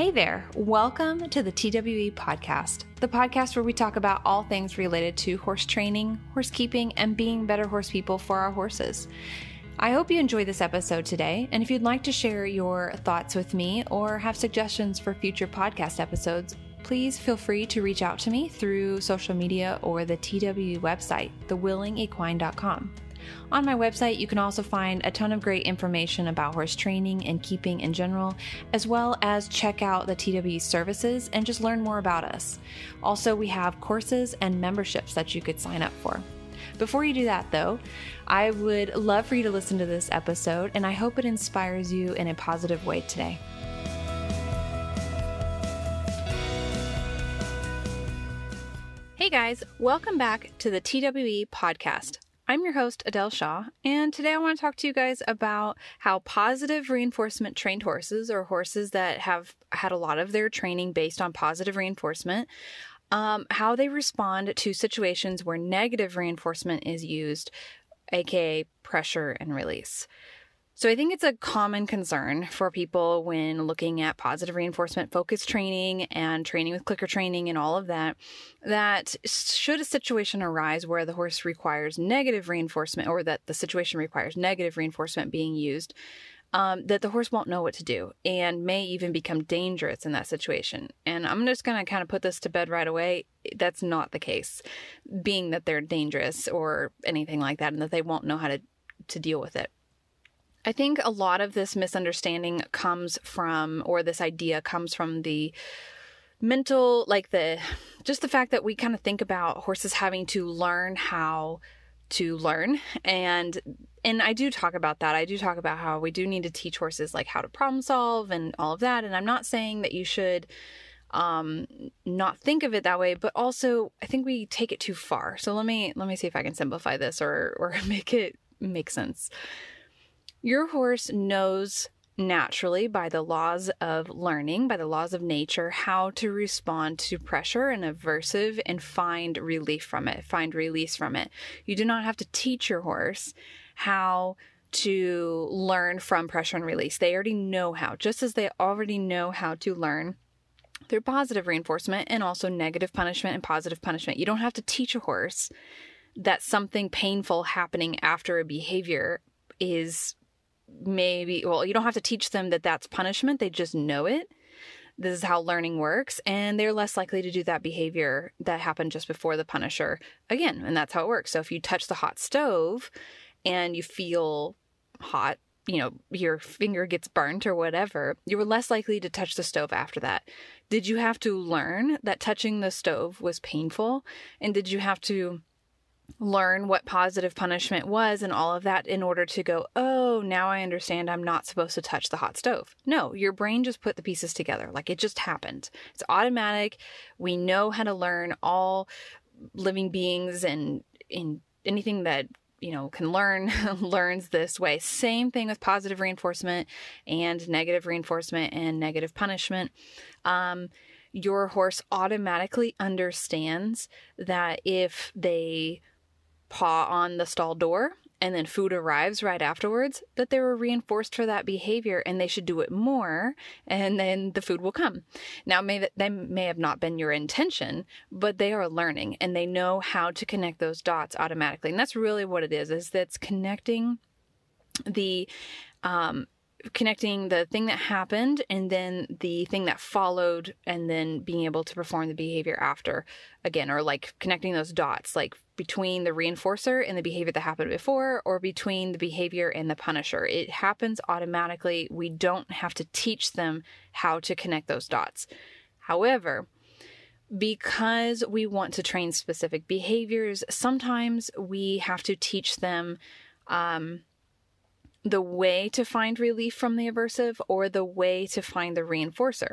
Hey there, welcome to the TWE Podcast, the podcast where we talk about all things related to horse training, horse keeping, and being better horse people for our horses. I hope you enjoy this episode today, and if you'd like to share your thoughts with me or have suggestions for future podcast episodes, please feel free to reach out to me through social media or the TWE website, thewillingequine.com. On my website, you can also find a ton of great information about horse training and keeping in general, as well as check out the TWE services and just learn more about us. Also, we have courses and memberships that you could sign up for. Before you do that, though, I would love for you to listen to this episode, and I hope it inspires you in a positive way today. Hey guys, welcome back to the TWE Podcast. I'm your host, Adele Shaw, and today I want to talk to you guys about how positive reinforcement trained horses, or horses that have had a lot of their training based on positive reinforcement, how they respond to situations where negative reinforcement is used, aka pressure and release. So I think it's a common concern for people when looking at positive reinforcement focused training and training with clicker training and all of that, that should a situation arise where the horse requires negative reinforcement, or that the situation requires negative reinforcement being used, that the horse won't know what to do and may even become dangerous in that situation. And I'm just going to kind of put this to bed right away. That's not the case, being that they're dangerous or anything like that, and that they won't know how to deal with it. I think a lot of this misunderstanding comes from, or this idea comes from the mental, like just the fact that we kind of think about horses having to learn how to learn. And I do talk about that. I do talk about how we do need to teach horses like how to problem solve and all of that. And I'm not saying that you should not think of it that way, but also I think we take it too far. So let me see if I can simplify this or make it make sense. Your horse knows naturally, by the laws of learning, by the laws of nature, how to respond to pressure and aversive and find release from it. You do not have to teach your horse how to learn from pressure and release. They already know how, just as they already know how to learn through positive reinforcement and also negative punishment and positive punishment. You don't have to teach a horse that something painful happening after a behavior is you don't have to teach them that that's punishment. They just know it. This is how learning works. And they're less likely to do that behavior that happened just before the punisher again. And that's how it works. So if you touch the hot stove and you feel hot, your finger gets burnt or whatever, you were less likely to touch the stove after that. Did you have to learn that touching the stove was painful? And did you have to learn what positive punishment was and all of that in order to go, oh, now I understand I'm not supposed to touch the hot stove? No, your brain just put the pieces together. Like, it just happened. It's automatic. We know how to learn. All living beings and in anything that, can learn, learns this way. Same thing with positive reinforcement and negative reinforcement and negative punishment. Your horse automatically understands that if they paw on the stall door and then food arrives right afterwards, that they were reinforced for that behavior and they should do it more, and then the food will come. Now, they may have not been your intention, but they are learning and they know how to connect those dots automatically. And that's really what it is that's connecting the thing that happened and then the thing that followed, and then being able to perform the behavior after again, or like connecting those dots, like between the reinforcer and the behavior that happened before, or between the behavior and the punisher. It happens automatically. We don't have to teach them how to connect those dots. However, because we want to train specific behaviors, sometimes we have to teach them, the way to find relief from the aversive or the way to find the reinforcer.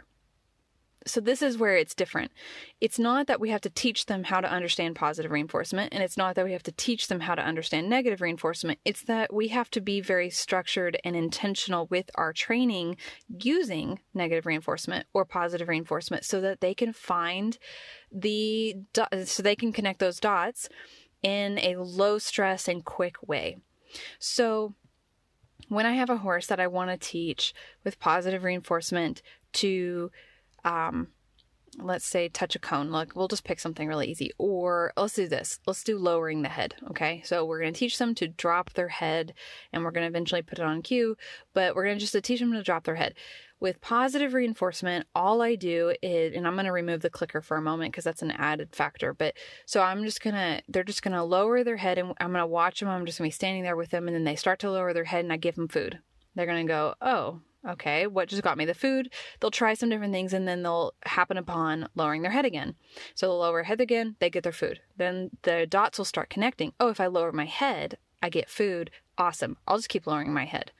So this is where it's different. It's not that we have to teach them how to understand positive reinforcement, and it's not that we have to teach them how to understand negative reinforcement. It's that we have to be very structured and intentional with our training using negative reinforcement or positive reinforcement so that they can connect those dots in a low stress and quick way. So when I have a horse that I want to teach with positive reinforcement to let's say touch a cone. Like, we'll just pick something really easy. Or let's do this. Let's do lowering the head. Okay. So we're going to teach them to drop their head, and we're going to eventually put it on cue, but we're going to just teach them to drop their head. With positive reinforcement, all I do is, and I'm going to remove the clicker for a moment because that's an added factor, but so I'm just going to, they're just going to lower their head, and I'm going to watch them. I'm just going to be standing there with them, and then they start to lower their head, and I give them food. They're going to go, oh, okay, what just got me? The food. They'll try some different things, and then they'll happen upon lowering their head again. So they'll lower head again, they get their food. Then the dots will start connecting. Oh, if I lower my head, I get food. Awesome. I'll just keep lowering my head.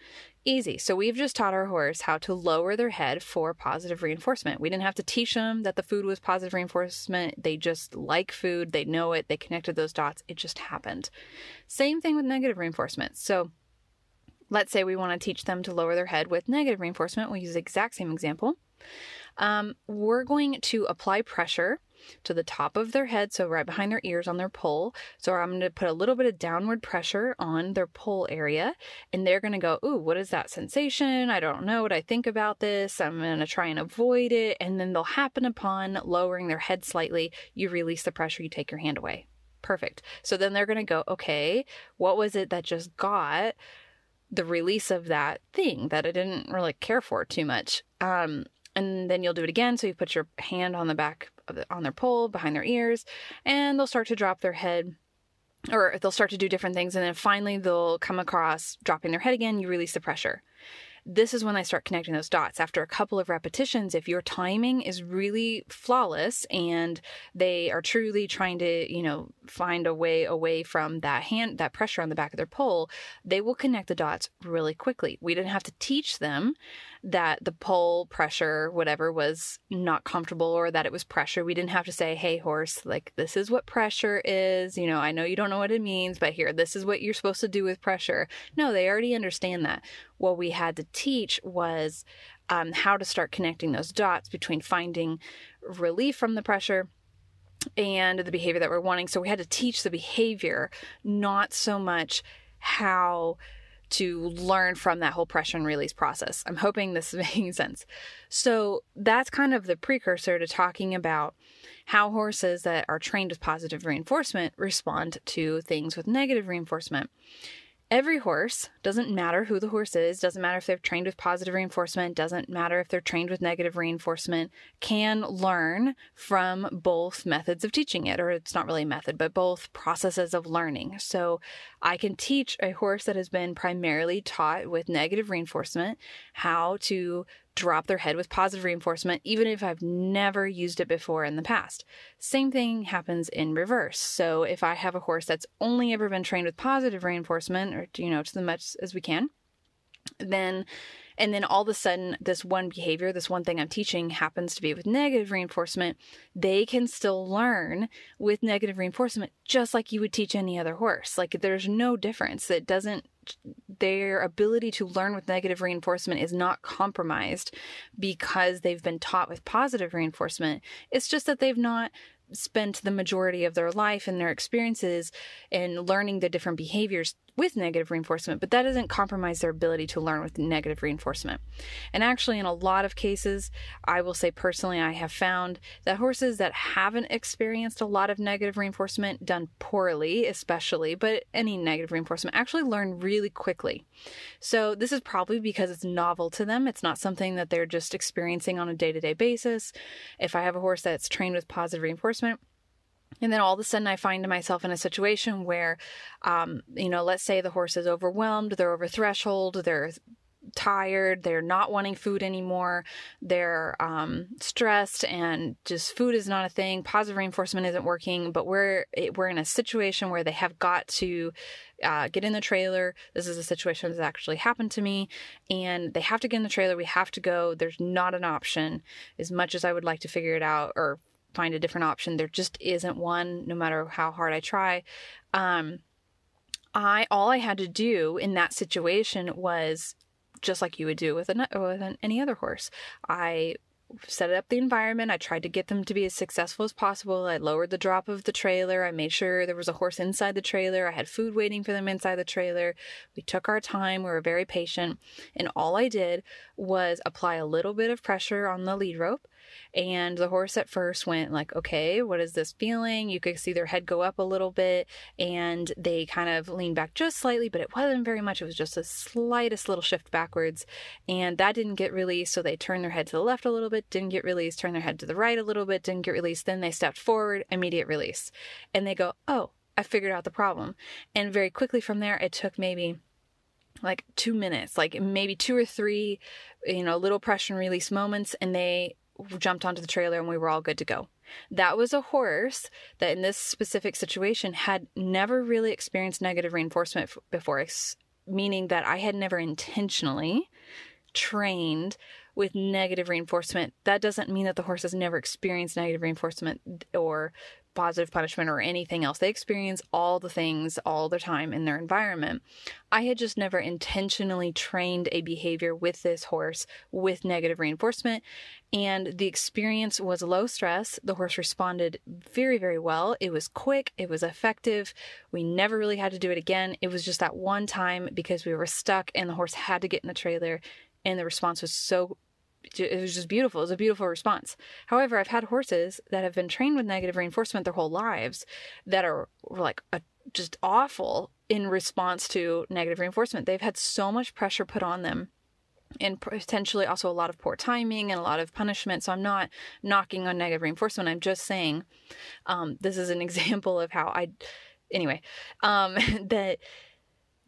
Easy. So we've just taught our horse how to lower their head for positive reinforcement. We didn't have to teach them that the food was positive reinforcement. They just like food. They know it. They connected those dots. It just happened. Same thing with negative reinforcement. So let's say we want to teach them to lower their head with negative reinforcement. We'll use the exact same example. We're going to apply pressure to the top of their head, so right behind their ears on their poll. So I'm going to put a little bit of downward pressure on their poll area, and they're going to go, ooh, what is that sensation? I don't know what I think about this. I'm going to try and avoid it. And then they'll happen upon lowering their head slightly. You release the pressure, you take your hand away. Perfect. So then they're going to go, okay, what was it that just got the release of that thing that I didn't really care for too much? And then you'll do it again. So you put your hand on the back on their poll behind their ears, and they'll start to drop their head, or they'll start to do different things. And then finally they'll come across dropping their head again. You release the pressure. This is when they start connecting those dots. After a couple of repetitions, if your timing is really flawless and they are truly trying to, you know, find a way away from that hand, that pressure on the back of their pole, they will connect the dots really quickly. We didn't have to teach them that the pole pressure, whatever, was not comfortable or that it was pressure. We didn't have to say, hey, horse, like, this is what pressure is. You know, I know you don't know what it means, but here, this is what you're supposed to do with pressure. No, they already understand that. What we had to teach was how to start connecting those dots between finding relief from the pressure and the behavior that we're wanting. So we had to teach the behavior, not so much how to learn from that whole pressure and release process. I'm hoping this is making sense. So that's kind of the precursor to talking about how horses that are trained with positive reinforcement respond to things with negative reinforcement. Every horse, doesn't matter who the horse is, doesn't matter if they're trained with positive reinforcement, doesn't matter if they're trained with negative reinforcement, can learn from both methods of teaching it, or it's not really a method, but both processes of learning. So I can teach a horse that has been primarily taught with negative reinforcement how to drop their head with positive reinforcement, even if I've never used it before in the past. Same thing happens in reverse. So if I have a horse that's only ever been trained with positive reinforcement, or, you know, to the much as we can, then all of a sudden this one behavior, this one thing I'm teaching happens to be with negative reinforcement, they can still learn with negative reinforcement, just like you would teach any other horse. Like, there's no difference. It doesn't, their ability to learn with negative reinforcement is not compromised because they've been taught with positive reinforcement. It's just that they've not spent the majority of their life and their experiences in learning the different behaviors with negative reinforcement, but that doesn't compromise their ability to learn with negative reinforcement. And actually, in a lot of cases, I will say personally, I have found that horses that haven't experienced a lot of negative reinforcement, done poorly especially, but any negative reinforcement, actually learn really quickly. So this is probably because it's novel to them. It's not something that they're just experiencing on a day-to-day basis. If I have a horse that's trained with positive reinforcement, and then all of a sudden I find myself in a situation where, you know, let's say the horse is overwhelmed, they're over threshold, they're tired, they're not wanting food anymore, they're stressed, and just food is not a thing, positive reinforcement isn't working, but we're in a situation where they have got to get in the trailer. This is a situation that's actually happened to me, and they have to get in the trailer, we have to go, there's not an option. As much as I would like to figure it out or find a different option, there just isn't one, no matter how hard I try. All I had to do in that situation was just like you would do with any other horse. I set up the environment. I tried to get them to be as successful as possible. I lowered the drop of the trailer. I made sure there was a horse inside the trailer. I had food waiting for them inside the trailer. We took our time. We were very patient. And all I did was apply a little bit of pressure on the lead rope And the horse at first went like, okay, what is this feeling? You could see their head go up a little bit and they kind of leaned back just slightly, but it wasn't very much. It was just the slightest little shift backwards. And that didn't get released. So they turned their head to the left a little bit, didn't get released, turned their head to the right a little bit, didn't get released. Then they stepped forward, immediate release. And they go, oh, I figured out the problem. And very quickly from there, it took maybe like 2 minutes, like maybe two or three, little pressure and release moments. And they jumped onto the trailer and we were all good to go. That was a horse that in this specific situation had never really experienced negative reinforcement before, meaning that I had never intentionally trained with negative reinforcement. That doesn't mean that the horse has never experienced negative reinforcement or positive punishment or anything else. They experience all the things all the time in their environment. I had just never intentionally trained a behavior with this horse with negative reinforcement, and the experience was low stress. The horse responded very, very well. It was quick. It was effective. We never really had to do it again. It was just that one time because we were stuck and the horse had to get in the trailer, and the response was it was just beautiful. It was a beautiful response. However, I've had horses that have been trained with negative reinforcement their whole lives that are like just awful in response to negative reinforcement. They've had so much pressure put on them and potentially also a lot of poor timing and a lot of punishment. So I'm not knocking on negative reinforcement. I'm just saying this is an example of how that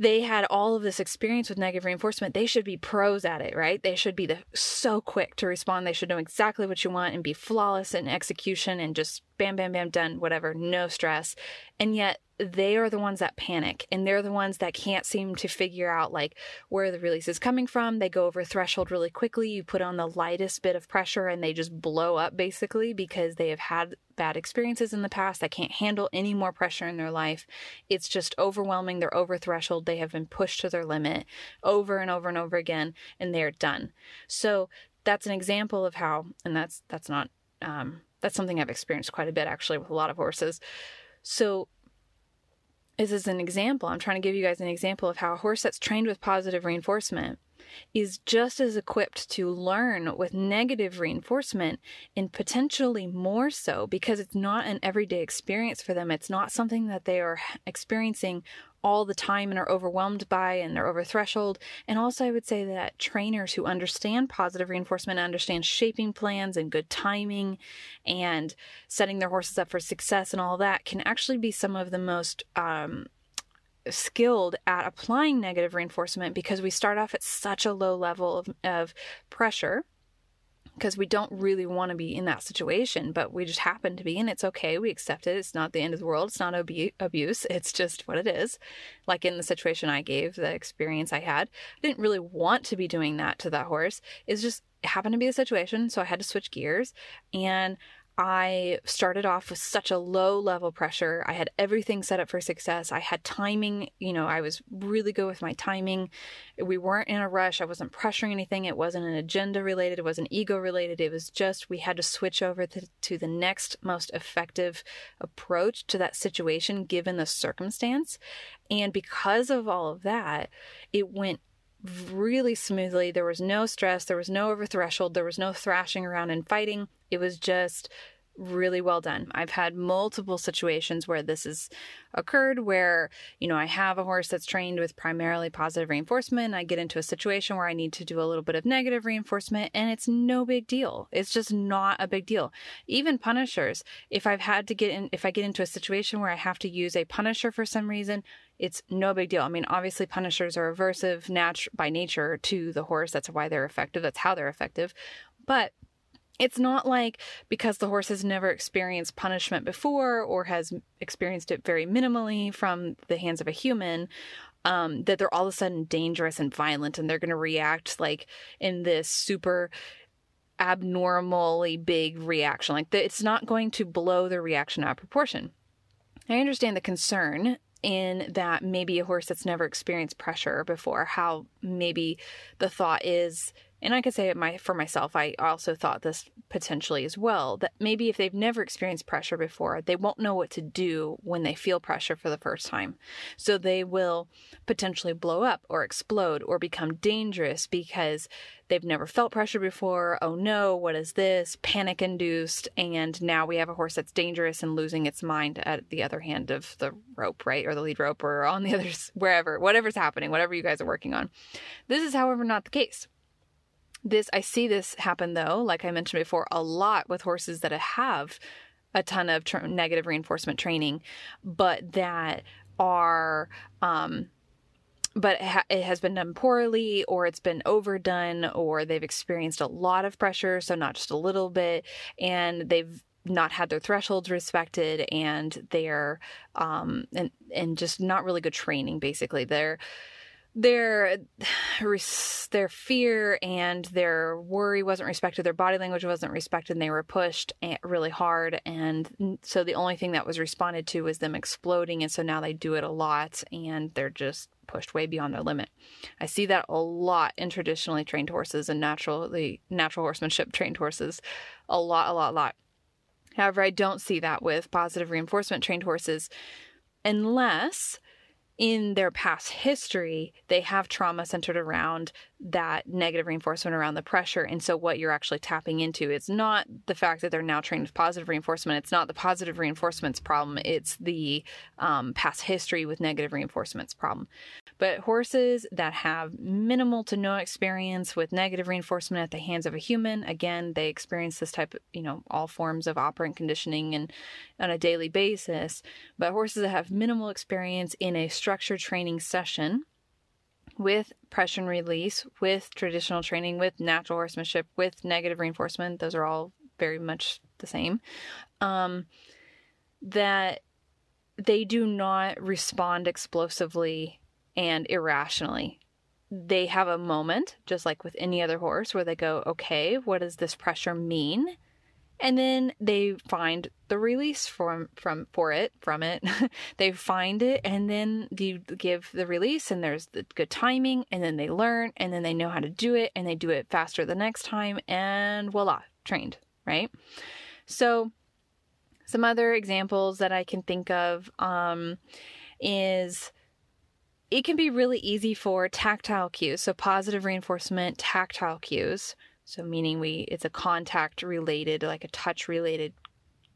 they had all of this experience with negative reinforcement. They should be pros at it, right? They should be so quick to respond. They should know exactly what you want and be flawless in execution and just bam, bam, bam, done, whatever, no stress. And yet they are the ones that panic, and they're the ones that can't seem to figure out like where the release is coming from. They go over threshold really quickly. You put on the lightest bit of pressure and they just blow up basically because they have had bad experiences in the past. They can't handle any more pressure in their life. It's just overwhelming. They're over threshold. They have been pushed to their limit over and over and over again, and they're done. So that's an example of how, and that's not, that's something I've experienced quite a bit actually with a lot of horses. So this is an example. I'm trying to give you guys an example of how a horse that's trained with positive reinforcement is just as equipped to learn with negative reinforcement, and potentially more so, because it's not an everyday experience for them. It's not something that they are experiencing all the time and are overwhelmed by, and they're over threshold. And also I would say that trainers who understand positive reinforcement, understand shaping plans and good timing and setting their horses up for success and all that, can actually be some of the most skilled at applying negative reinforcement, because we start off at such a low level of pressure, because we don't really want to be in that situation, but we just happen to be, and it's okay. We accept it. It's not the end of the world. It's not abuse. It's just what it is. Like in the situation I gave, the experience I had, I didn't really want to be doing that to that horse. It's just, it happened to be the situation. So I had to switch gears, and I started off with such a low level pressure. I had everything set up for success. I had timing, I was really good with my timing. We weren't in a rush. I wasn't pressuring anything. It wasn't an agenda related. It wasn't ego related. It was just, we had to switch over to the next most effective approach to that situation, given the circumstance. And because of all of that, it went really smoothly. There was no stress. There was no over threshold. There was no thrashing around and fighting. It was just really well done. I've had multiple situations where this has occurred where, I have a horse that's trained with primarily positive reinforcement. I get into a situation where I need to do a little bit of negative reinforcement, and it's no big deal. It's just not a big deal. Even punishers, if I get into a situation where I have to use a punisher for some reason, it's no big deal. I mean, obviously punishers are aversive by nature to the horse. That's why they're effective. That's how they're effective. But it's not like because the horse has never experienced punishment before or has experienced it very minimally from the hands of a human, that they're all of a sudden dangerous and violent and they're going to react like in this super abnormally big reaction. Like it's not going to blow their reaction out of proportion. I understand the concern in that maybe a horse that's never experienced pressure before, how maybe the thought is And I could say for myself, I also thought this potentially as well, that maybe if they've never experienced pressure before, they won't know what to do when they feel pressure for the first time. So they will potentially blow up or explode or become dangerous because they've never felt pressure before. Oh no, what is this? Panic induced. And now we have a horse that's dangerous and losing its mind at the other hand of the rope, right? Or the lead rope or on the others, wherever, whatever's happening, whatever you guys are working on. This is, however, not the case. I see this happen, though, like I mentioned before, a lot with horses that have a ton of negative reinforcement training, but that are, it has been done poorly, or it's been overdone, or they've experienced a lot of pressure, so not just a little bit, and they've not had their thresholds respected, and they're, and just not really good training, basically. Their fear and their worry wasn't respected. Their body language wasn't respected, and they were pushed really hard. And so the only thing that was responded to was them exploding. And so now they do it a lot, and they're just pushed way beyond their limit. I see that a lot in traditionally trained horses and natural horsemanship trained horses, a lot. However, I don't see that with positive reinforcement trained horses, unless in their past history, they have trauma centered around that negative reinforcement, around the pressure. And so what you're actually tapping into is not the fact that they're now trained with positive reinforcement. It's not the positive reinforcement's problem. It's the past history with negative reinforcement's problem. But horses that have minimal to no experience with negative reinforcement at the hands of a human, again, they experience this type of, all forms of operant conditioning and on a daily basis. But horses that have minimal experience in a structure training session with pressure and release, with traditional training, with natural horsemanship, with negative reinforcement, those are all very much the same, that they do not respond explosively and irrationally. They have a moment, just like with any other horse, where they go, okay, what does this pressure mean? And then they find the release from it. They find it, and then you give the release, and there's the good timing, and then they learn, and then they know how to do it, and they do it faster the next time, and voila, trained, right? So some other examples that I can think of is it can be really easy for tactile cues, so positive reinforcement tactile cues. So meaning it's a contact related, like a touch related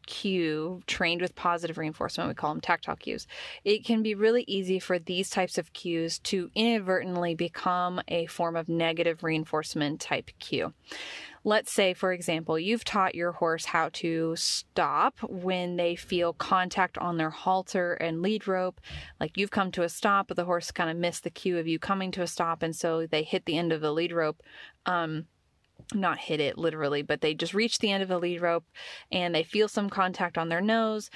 cue trained with positive reinforcement. We call them tactile cues. It can be really easy for these types of cues to inadvertently become a form of negative reinforcement type cue. Let's say, for example, you've taught your horse how to stop when they feel contact on their halter and lead rope. Like you've come to a stop, but the horse kind of missed the cue of you coming to a stop. And so they hit the end of the lead rope, not hit it literally, but they just reach the end of the lead rope and they feel some contact on their nose.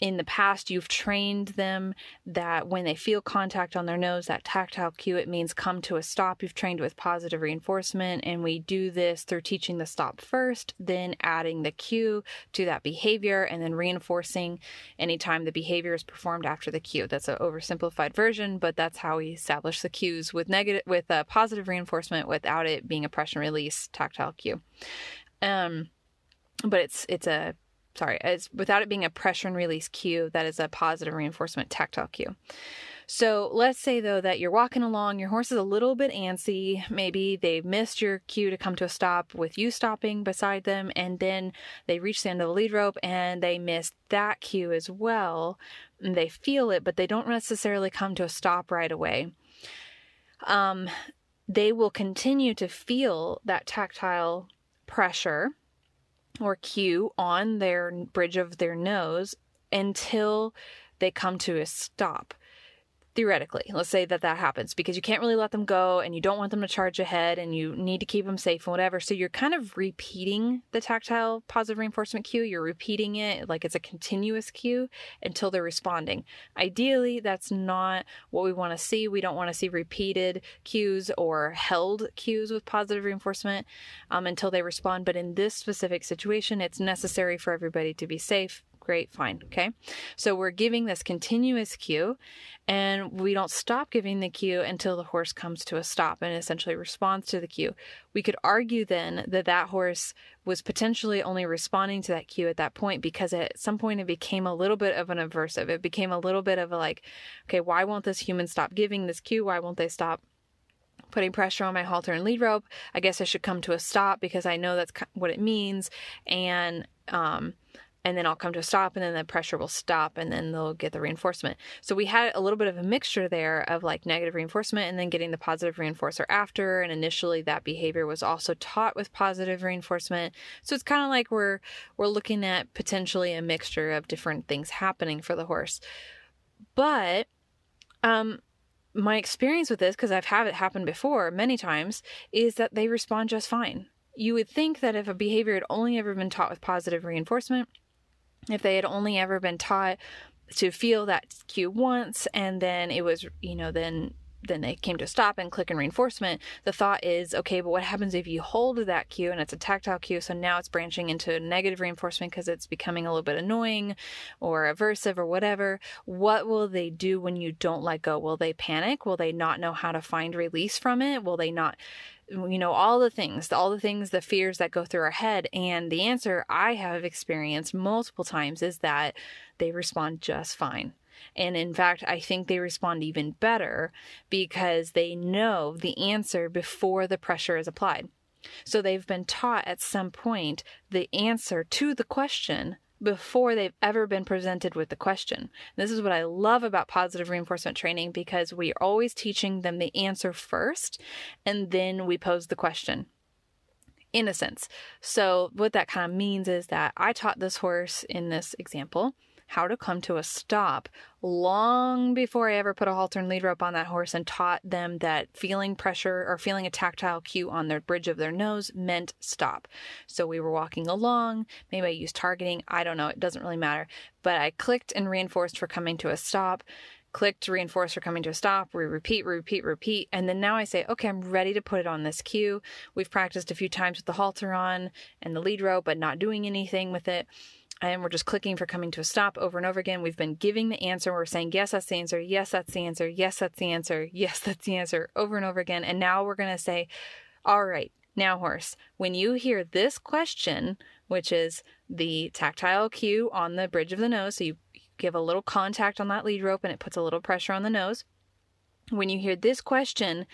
In the past, you've trained them that when they feel contact on their nose, that tactile cue, it means come to a stop. You've trained with positive reinforcement, and we do this through teaching the stop first, then adding the cue to that behavior, and then reinforcing anytime the behavior is performed after the cue. That's an oversimplified version, but that's how we establish the cues with positive reinforcement without it being a pressure and release tactile cue. But it's without it being a pressure and release cue, that is a positive reinforcement tactile cue. So let's say, though, that you're walking along, your horse is a little bit antsy. Maybe they missed your cue to come to a stop with you stopping beside them, and then they reach the end of the lead rope and they missed that cue as well. And they feel it, but they don't necessarily come to a stop right away. They will continue to feel that tactile pressure or cue on their bridge of their nose until they come to a stop. Theoretically, let's say that happens, because you can't really let them go and you don't want them to charge ahead and you need to keep them safe and whatever. So you're kind of repeating the tactile positive reinforcement cue. You're repeating it like it's a continuous cue until they're responding. Ideally, that's not what we want to see. We don't want to see repeated cues or held cues with positive reinforcement until they respond. But in this specific situation, it's necessary for everybody to be safe. great, fine. Okay. So we're giving this continuous cue, and we don't stop giving the cue until the horse comes to a stop and essentially responds to the cue. We could argue then that that horse was potentially only responding to that cue at that point because at some point it became a little bit of an aversive. It became a little bit of a like, okay, why won't this human stop giving this cue? Why won't they stop putting pressure on my halter and lead rope? I guess I should come to a stop because I know that's what it means. And then I'll come to a stop, and then the pressure will stop, and then they'll get the reinforcement. So we had a little bit of a mixture there of like negative reinforcement and then getting the positive reinforcer after. And initially that behavior was also taught with positive reinforcement. So it's kind of like we're looking at potentially a mixture of different things happening for the horse. But, my experience with this, because I've had it happen before many times, is that they respond just fine. You would think that if a behavior had only ever been taught with positive reinforcement, if they had only ever been taught to feel that cue once, and then it was, you know, then they came to stop and click and reinforcement, the thought is, okay, but what happens if you hold that cue and it's a tactile cue? So now it's branching into negative reinforcement because it's becoming a little bit annoying or aversive or whatever. What will they do when you don't let go? Will they panic? Will they not know how to find release from it? Will they not, you know, all the things, the fears that go through our head? And the answer I have experienced multiple times is that they respond just fine. And in fact, I think they respond even better because they know the answer before the pressure is applied. So they've been taught at some point the answer to the question before they've ever been presented with the question. This is what I love about positive reinforcement training, because we are always teaching them the answer first, and then we pose the question. In a sense. So what that kind of means is that I taught this horse in this example how to come to a stop long before I ever put a halter and lead rope on that horse, and taught them that feeling pressure or feeling a tactile cue on their bridge of their nose meant stop. So we were walking along, maybe I used targeting, I don't know, it doesn't really matter, but I clicked and reinforced for coming to a stop, clicked, reinforced for coming to a stop, we repeat, and then now I say, okay, I'm ready to put it on this cue. We've practiced a few times with the halter on and the lead rope, but not doing anything with it. And we're just clicking for coming to a stop over and over again. We've been giving the answer. We're saying, yes, that's the answer. Yes, that's the answer. Yes, that's the answer. Yes, that's the answer, over and over again. And now we're going to say, all right, now horse, when you hear this question, which is the tactile cue on the bridge of the nose, so you give a little contact on that lead rope and it puts a little pressure on the nose. When you hear this question,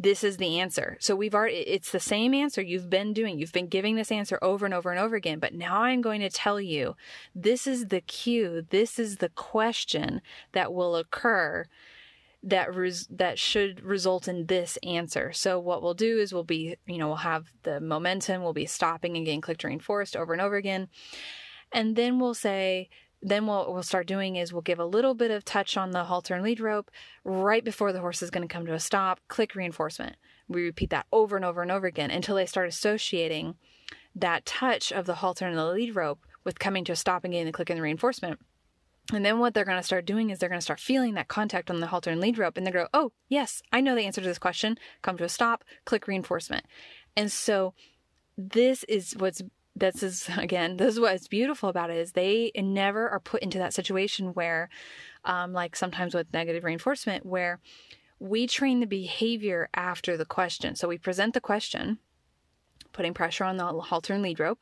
this is the answer. So we've already, it's the same answer you've been doing. You've been giving this answer over and over and over again, but now I'm going to tell you, this is the cue. This is the question that will occur that should result in this answer. So what we'll do is we'll be, you know, we'll have the momentum, we'll be stopping and getting clicked, reinforced over and over again. And then we'll say, then what we'll start doing is we'll give a little bit of touch on the halter and lead rope right before the horse is going to come to a stop, click reinforcement. We repeat that over and over and over again until they start associating that touch of the halter and the lead rope with coming to a stop and getting the click and the reinforcement. And then what they're going to start doing is they're going to start feeling that contact on the halter and lead rope, and they go, oh, yes, I know the answer to this question, come to a stop, click reinforcement. And so this is what's beautiful about it, is they never are put into that situation where, like sometimes with negative reinforcement, where we train the behavior after the question. So we present the question, putting pressure on the halter and lead rope,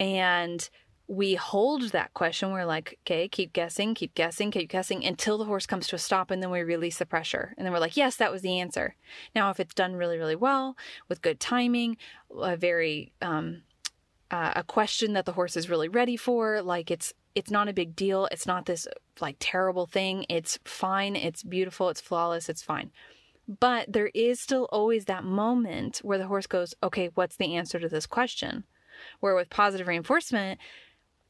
and we hold that question. We're like, okay, keep guessing until the horse comes to a stop, and then we release the pressure. And then we're like, yes, that was the answer. Now, if it's done really, really well with good timing, a question that the horse is really ready for, like it's not a big deal. It's not this like terrible thing. It's fine. It's beautiful. It's flawless. It's fine. But there is still always that moment where the horse goes, okay, what's the answer to this question? Where with positive reinforcement,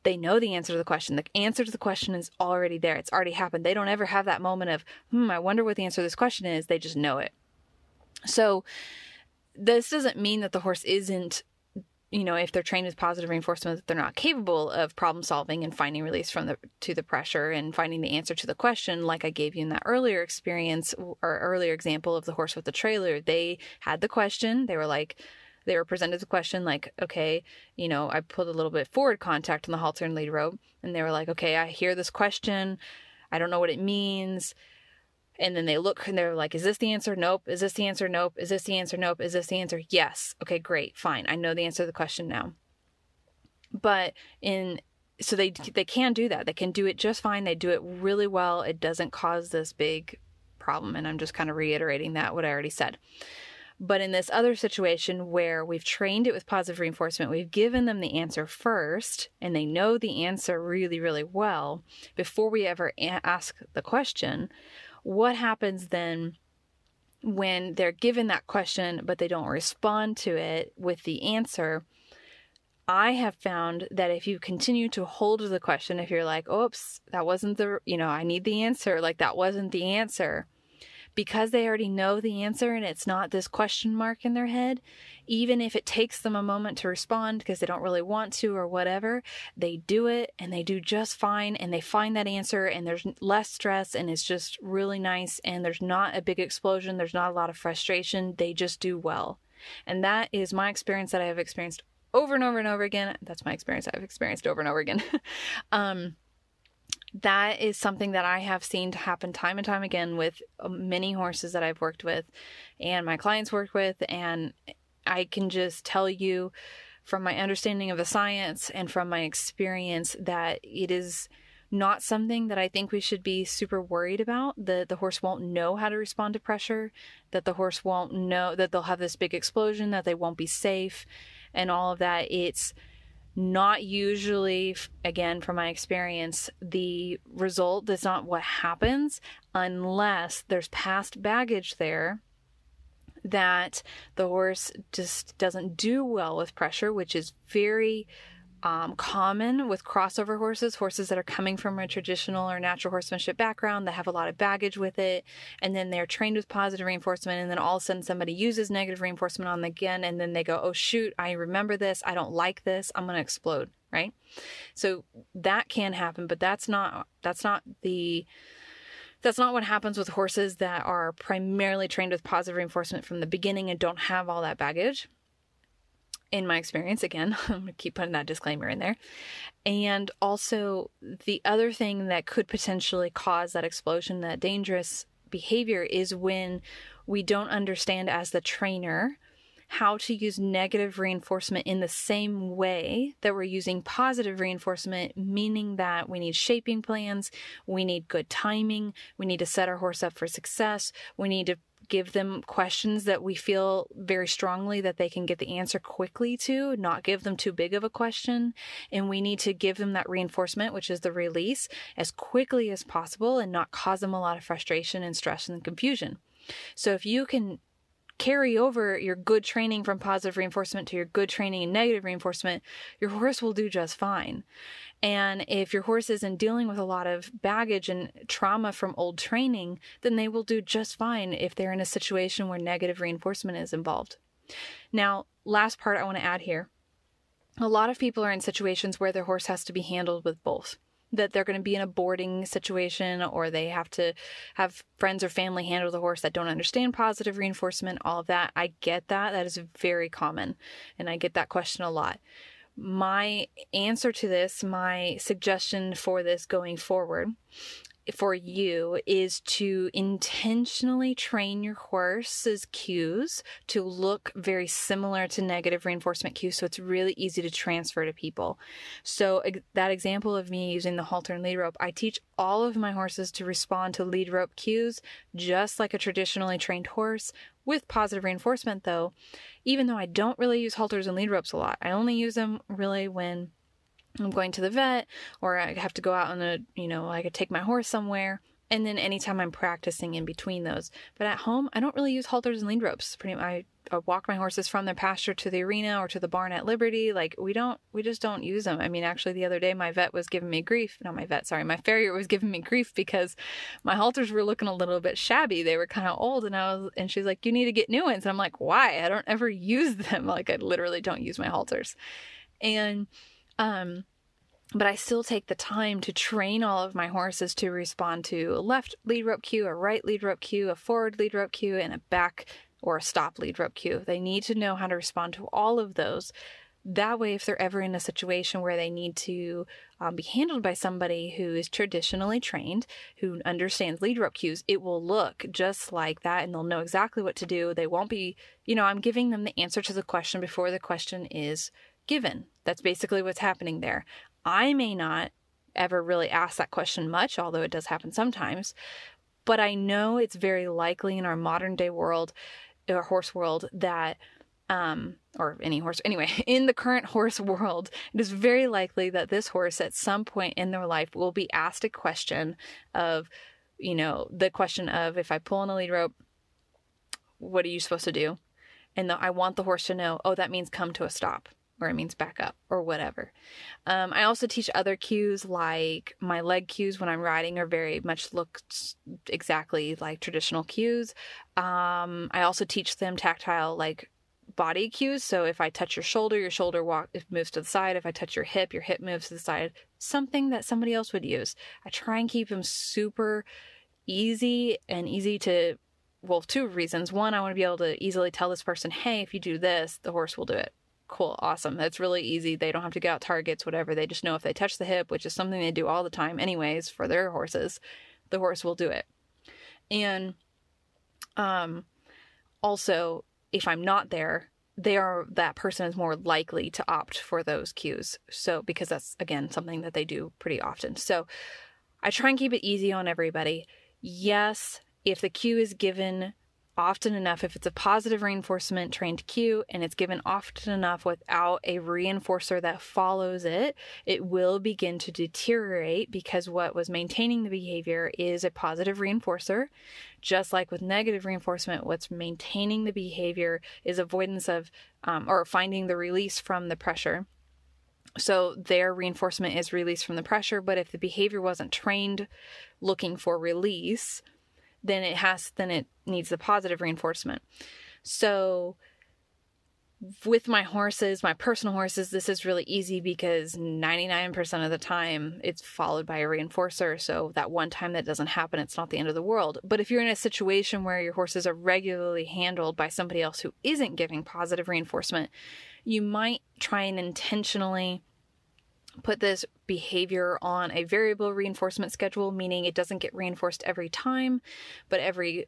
they know the answer to the question. The answer to the question is already there. It's already happened. They don't ever have that moment of, I wonder what the answer to this question is. They just know it. So this doesn't mean that the horse isn't, you know, if they're trained with positive reinforcement, that they're not capable of problem solving and finding release to the pressure and finding the answer to the question. Like I gave you in that earlier experience or earlier example of the horse with the trailer, they had the question. They were like, they were presented the question like, okay, you know, I pulled a little bit forward contact on the halter and lead rope. And they were like, okay, I hear this question. I don't know what it means. And then they look and they're like, is this the answer? Nope. Is this the answer? Nope. Is this the answer? Nope. Is this the answer? Yes. Okay, great. Fine. I know the answer to the question now. But so they can do that. They can do it just fine. They do it really well. It doesn't cause this big problem. And I'm just kind of reiterating that, what I already said. But in this other situation where we've trained it with positive reinforcement, we've given them the answer first, and they know the answer really, really well before we ever ask the question, what happens then when they're given that question, but they don't respond to it with the answer? I have found that if you continue to hold the question, if you're like, oops, that wasn't the, you know, I need the answer, like that wasn't the answer, because they already know the answer and it's not this question mark in their head, even if it takes them a moment to respond because they don't really want to or whatever, they do it and they do just fine and they find that answer and there's less stress and it's just really nice and there's not a big explosion, there's not a lot of frustration, they just do well. And that is my experience that I have experienced over and over and over again. That's my experience I've experienced over and over again. That is something that I have seen happen time and time again with many horses that I've worked with and my clients worked with. And I can just tell you from my understanding of the science and from my experience that it is not something that I think we should be super worried about, that the horse won't know how to respond to pressure, that the horse won't know, that they'll have this big explosion, that they won't be safe. And all of that, it's not usually, again, from my experience, the result. That's not what happens unless there's past baggage there that the horse just doesn't do well with pressure, which is very common with crossover horses that are coming from a traditional or natural horsemanship background that have a lot of baggage with it, and then they're trained with positive reinforcement, and then all of a sudden somebody uses negative reinforcement on them again, and then they go, oh shoot, I remember this, I don't like this, I'm gonna explode, right? So that can happen, but that's not what happens with horses that are primarily trained with positive reinforcement from the beginning and don't have all that baggage. In my experience, again, I'm going to keep putting that disclaimer in there. And also the other thing that could potentially cause that explosion, that dangerous behavior, is when we don't understand as the trainer how to use negative reinforcement in the same way that we're using positive reinforcement, meaning that we need shaping plans, we need good timing, we need to set our horse up for success, we need to give them questions that we feel very strongly that they can get the answer quickly to, not give them too big of a question. And we need to give them that reinforcement, which is the release, as quickly as possible and not cause them a lot of frustration and stress and confusion. So if you can carry over your good training from positive reinforcement to your good training in negative reinforcement, your horse will do just fine. And if your horse isn't dealing with a lot of baggage and trauma from old training, then they will do just fine if they're in a situation where negative reinforcement is involved. Now, last part I want to add here. A lot of people are in situations where their horse has to be handled with both, that they're going to be in a boarding situation or they have to have friends or family handle the horse that don't understand positive reinforcement, all of that. I get that. That is very common. And I get that question a lot. My answer to this, my suggestion for this going forward for you, is to intentionally train your horse's cues to look very similar to negative reinforcement cues, so it's really easy to transfer to people. So that example of me using the halter and lead rope, I teach all of my horses to respond to lead rope cues just like a traditionally trained horse, with positive reinforcement though, even though I don't really use halters and lead ropes a lot. I only use them really when I'm going to the vet, or I have to go out on a, you know, I could take my horse somewhere, and then anytime I'm practicing in between those. But at home, I don't really use halters and lead ropes. Pretty much, I walk my horses from their pasture to the arena or to the barn at Liberty. Like we just don't use them. I mean, actually the other day my vet was giving me grief. Not my vet, sorry, my farrier was giving me grief because my halters were looking a little bit shabby. They were kind of old, and she's like, you need to get new ones. And I'm like, why? I don't ever use them. Like I literally don't use my halters. And but I still take the time to train all of my horses to respond to a left lead rope cue, a right lead rope cue, a forward lead rope cue, and a back or stop, lead, rope, cue. They need to know how to respond to all of those. That way, if they're ever in a situation where they need to be handled by somebody who is traditionally trained, who understands lead rope cues, it will look just like that, and they'll know exactly what to do. They won't be, you know, I'm giving them the answer to the question before the question is given. That's basically what's happening there. I may not ever really ask that question much, although it does happen sometimes, but I know it's very likely in our modern day world, or horse world, that in the current horse world, it is very likely that this horse at some point in their life will be asked a question of, you know, the question of, if I pull on a lead rope, what are you supposed to do? And I want the horse to know, oh, that means come to a stop, or it means back up, or whatever. I also teach other cues, like my leg cues when I'm riding are very much look exactly like traditional cues. I also teach them tactile, like, body cues. So if I touch your shoulder moves to the side. If I touch your hip moves to the side. Something that somebody else would use. I try and keep them super easy and easy to, well, two reasons. One, I want to be able to easily tell this person, hey, if you do this, the horse will do it. Cool. Awesome. That's really easy. They don't have to get out targets, whatever. They just know if they touch the hip, which is something they do all the time anyways for their horses, the horse will do it. And also, if I'm not there, that person is more likely to opt for those cues. So, because that's, again, something that they do pretty often. So I try and keep it easy on everybody. Yes, if the cue is given often enough, if it's a positive reinforcement trained cue and it's given often enough without a reinforcer that follows it, it will begin to deteriorate, because what was maintaining the behavior is a positive reinforcer. Just like with negative reinforcement, what's maintaining the behavior is avoidance of or finding the release from the pressure. So their reinforcement is release from the pressure, but if the behavior wasn't trained looking for release, then it needs the positive reinforcement. So with my horses, my personal horses, this is really easy because 99% of the time it's followed by a reinforcer. So that one time that doesn't happen, it's not the end of the world. But if you're in a situation where your horses are regularly handled by somebody else who isn't giving positive reinforcement, you might try and intentionally put this behavior on a variable reinforcement schedule, meaning it doesn't get reinforced every time, but every,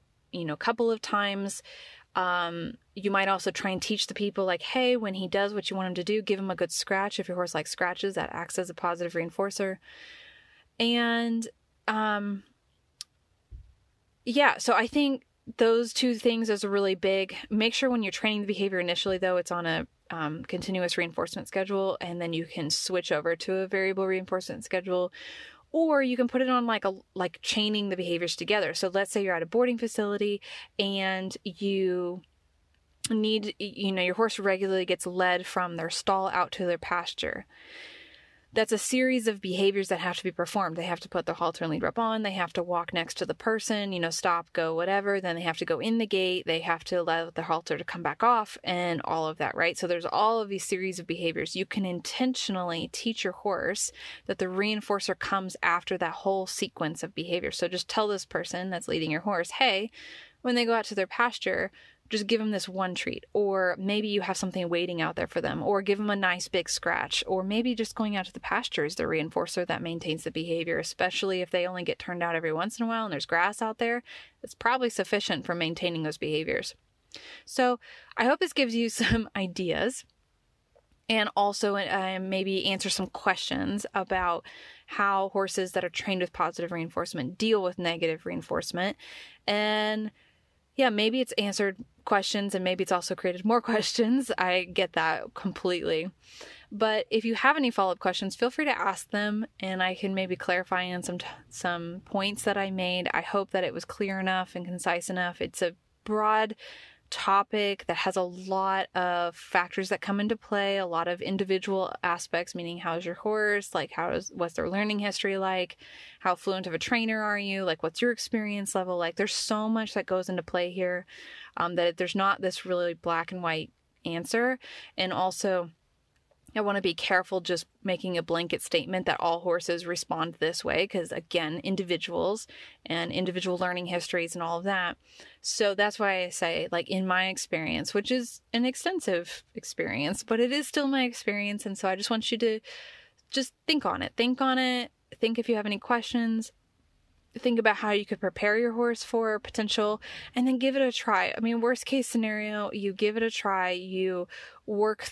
couple of times. You might also try and teach the people, like, hey, when he does what you want him to do, give him a good scratch. If your horse likes scratches, that acts as a positive reinforcer. And, so I think those two things is really big. Make sure when you're training the behavior initially, though, it's on a continuous reinforcement schedule, and then you can switch over to a variable reinforcement schedule, or you can put it on like chaining the behaviors together. So let's say you're at a boarding facility and you need, your horse regularly gets led from their stall out to their pasture. That's a series of behaviors that have to be performed. They have to put their halter and lead rope on. They have to walk next to the person, stop, go, whatever. Then they have to go in the gate. They have to allow the halter to come back off and all of that, right? So there's all of these series of behaviors. You can intentionally teach your horse that the reinforcer comes after that whole sequence of behavior. So just tell this person that's leading your horse, hey, when they go out to their pasture, just give them this one treat, or maybe you have something waiting out there for them, or give them a nice big scratch, or maybe just going out to the pasture is the reinforcer that maintains the behavior, especially if they only get turned out every once in a while and there's grass out there. It's probably sufficient for maintaining those behaviors. So I hope this gives you some ideas, and also maybe answer some questions about how horses that are trained with positive reinforcement deal with negative reinforcement. And maybe it's answered questions, and maybe it's also created more questions. I get that completely. But if you have any follow-up questions, feel free to ask them, and I can maybe clarify on some points that I made. I hope that it was clear enough and concise enough. It's a broad topic that has a lot of factors that come into play, a lot of individual aspects, meaning how's your horse, like what's their learning history like, how fluent of a trainer are you, like what's your experience level like. There's so much that goes into play here that there's not this really black and white answer. And also, I want to be careful just making a blanket statement that all horses respond this way, because again, individuals and individual learning histories and all of that. So that's why I say, like, in my experience, which is an extensive experience, but it is still my experience. And so I just want you to just think on it. Think on it. Think if you have any questions. Think about how you could prepare your horse for potential, and then give it a try. I mean, worst case scenario, you give it a try, you work,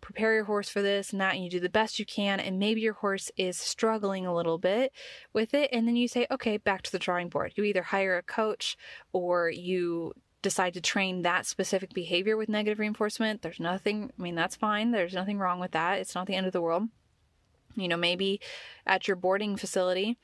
prepare your horse for this and that, and you do the best you can. And maybe your horse is struggling a little bit with it. And then you say, okay, back to the drawing board. You either hire a coach or you decide to train that specific behavior with negative reinforcement. There's nothing, I mean, that's fine. There's nothing wrong with that. It's not the end of the world. Maybe at your boarding facility,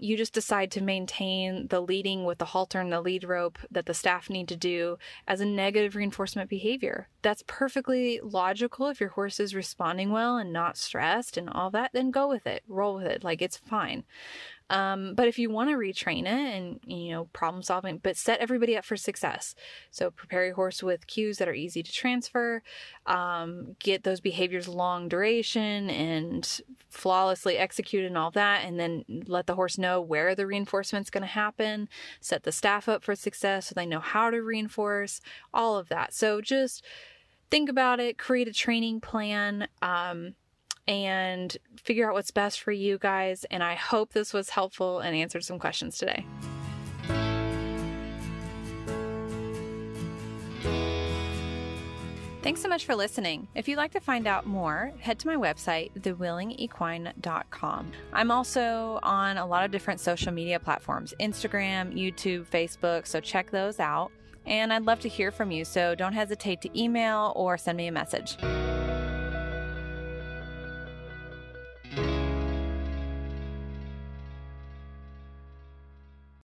you just decide to maintain the leading with the halter and the lead rope that the staff need to do as a negative reinforcement behavior. That's perfectly logical. If your horse is responding well and not stressed and all that, then go with it, roll with it. Like, it's fine. But if you want to retrain it and, problem solving, but set everybody up for success. So prepare your horse with cues that are easy to transfer, get those behaviors long duration and flawlessly executed and all that. And then let the horse know where the reinforcement's going to happen, set the staff up for success so they know how to reinforce, all of that. So just think about it, create a training plan, and figure out what's best for you guys. And I hope this was helpful and answered some questions today. Thanks so much for listening. If you'd like to find out more, head to my website, thewillingequine.com. I'm also on a lot of different social media platforms, Instagram, YouTube, Facebook, so check those out. And I'd love to hear from you, so don't hesitate to email or send me a message.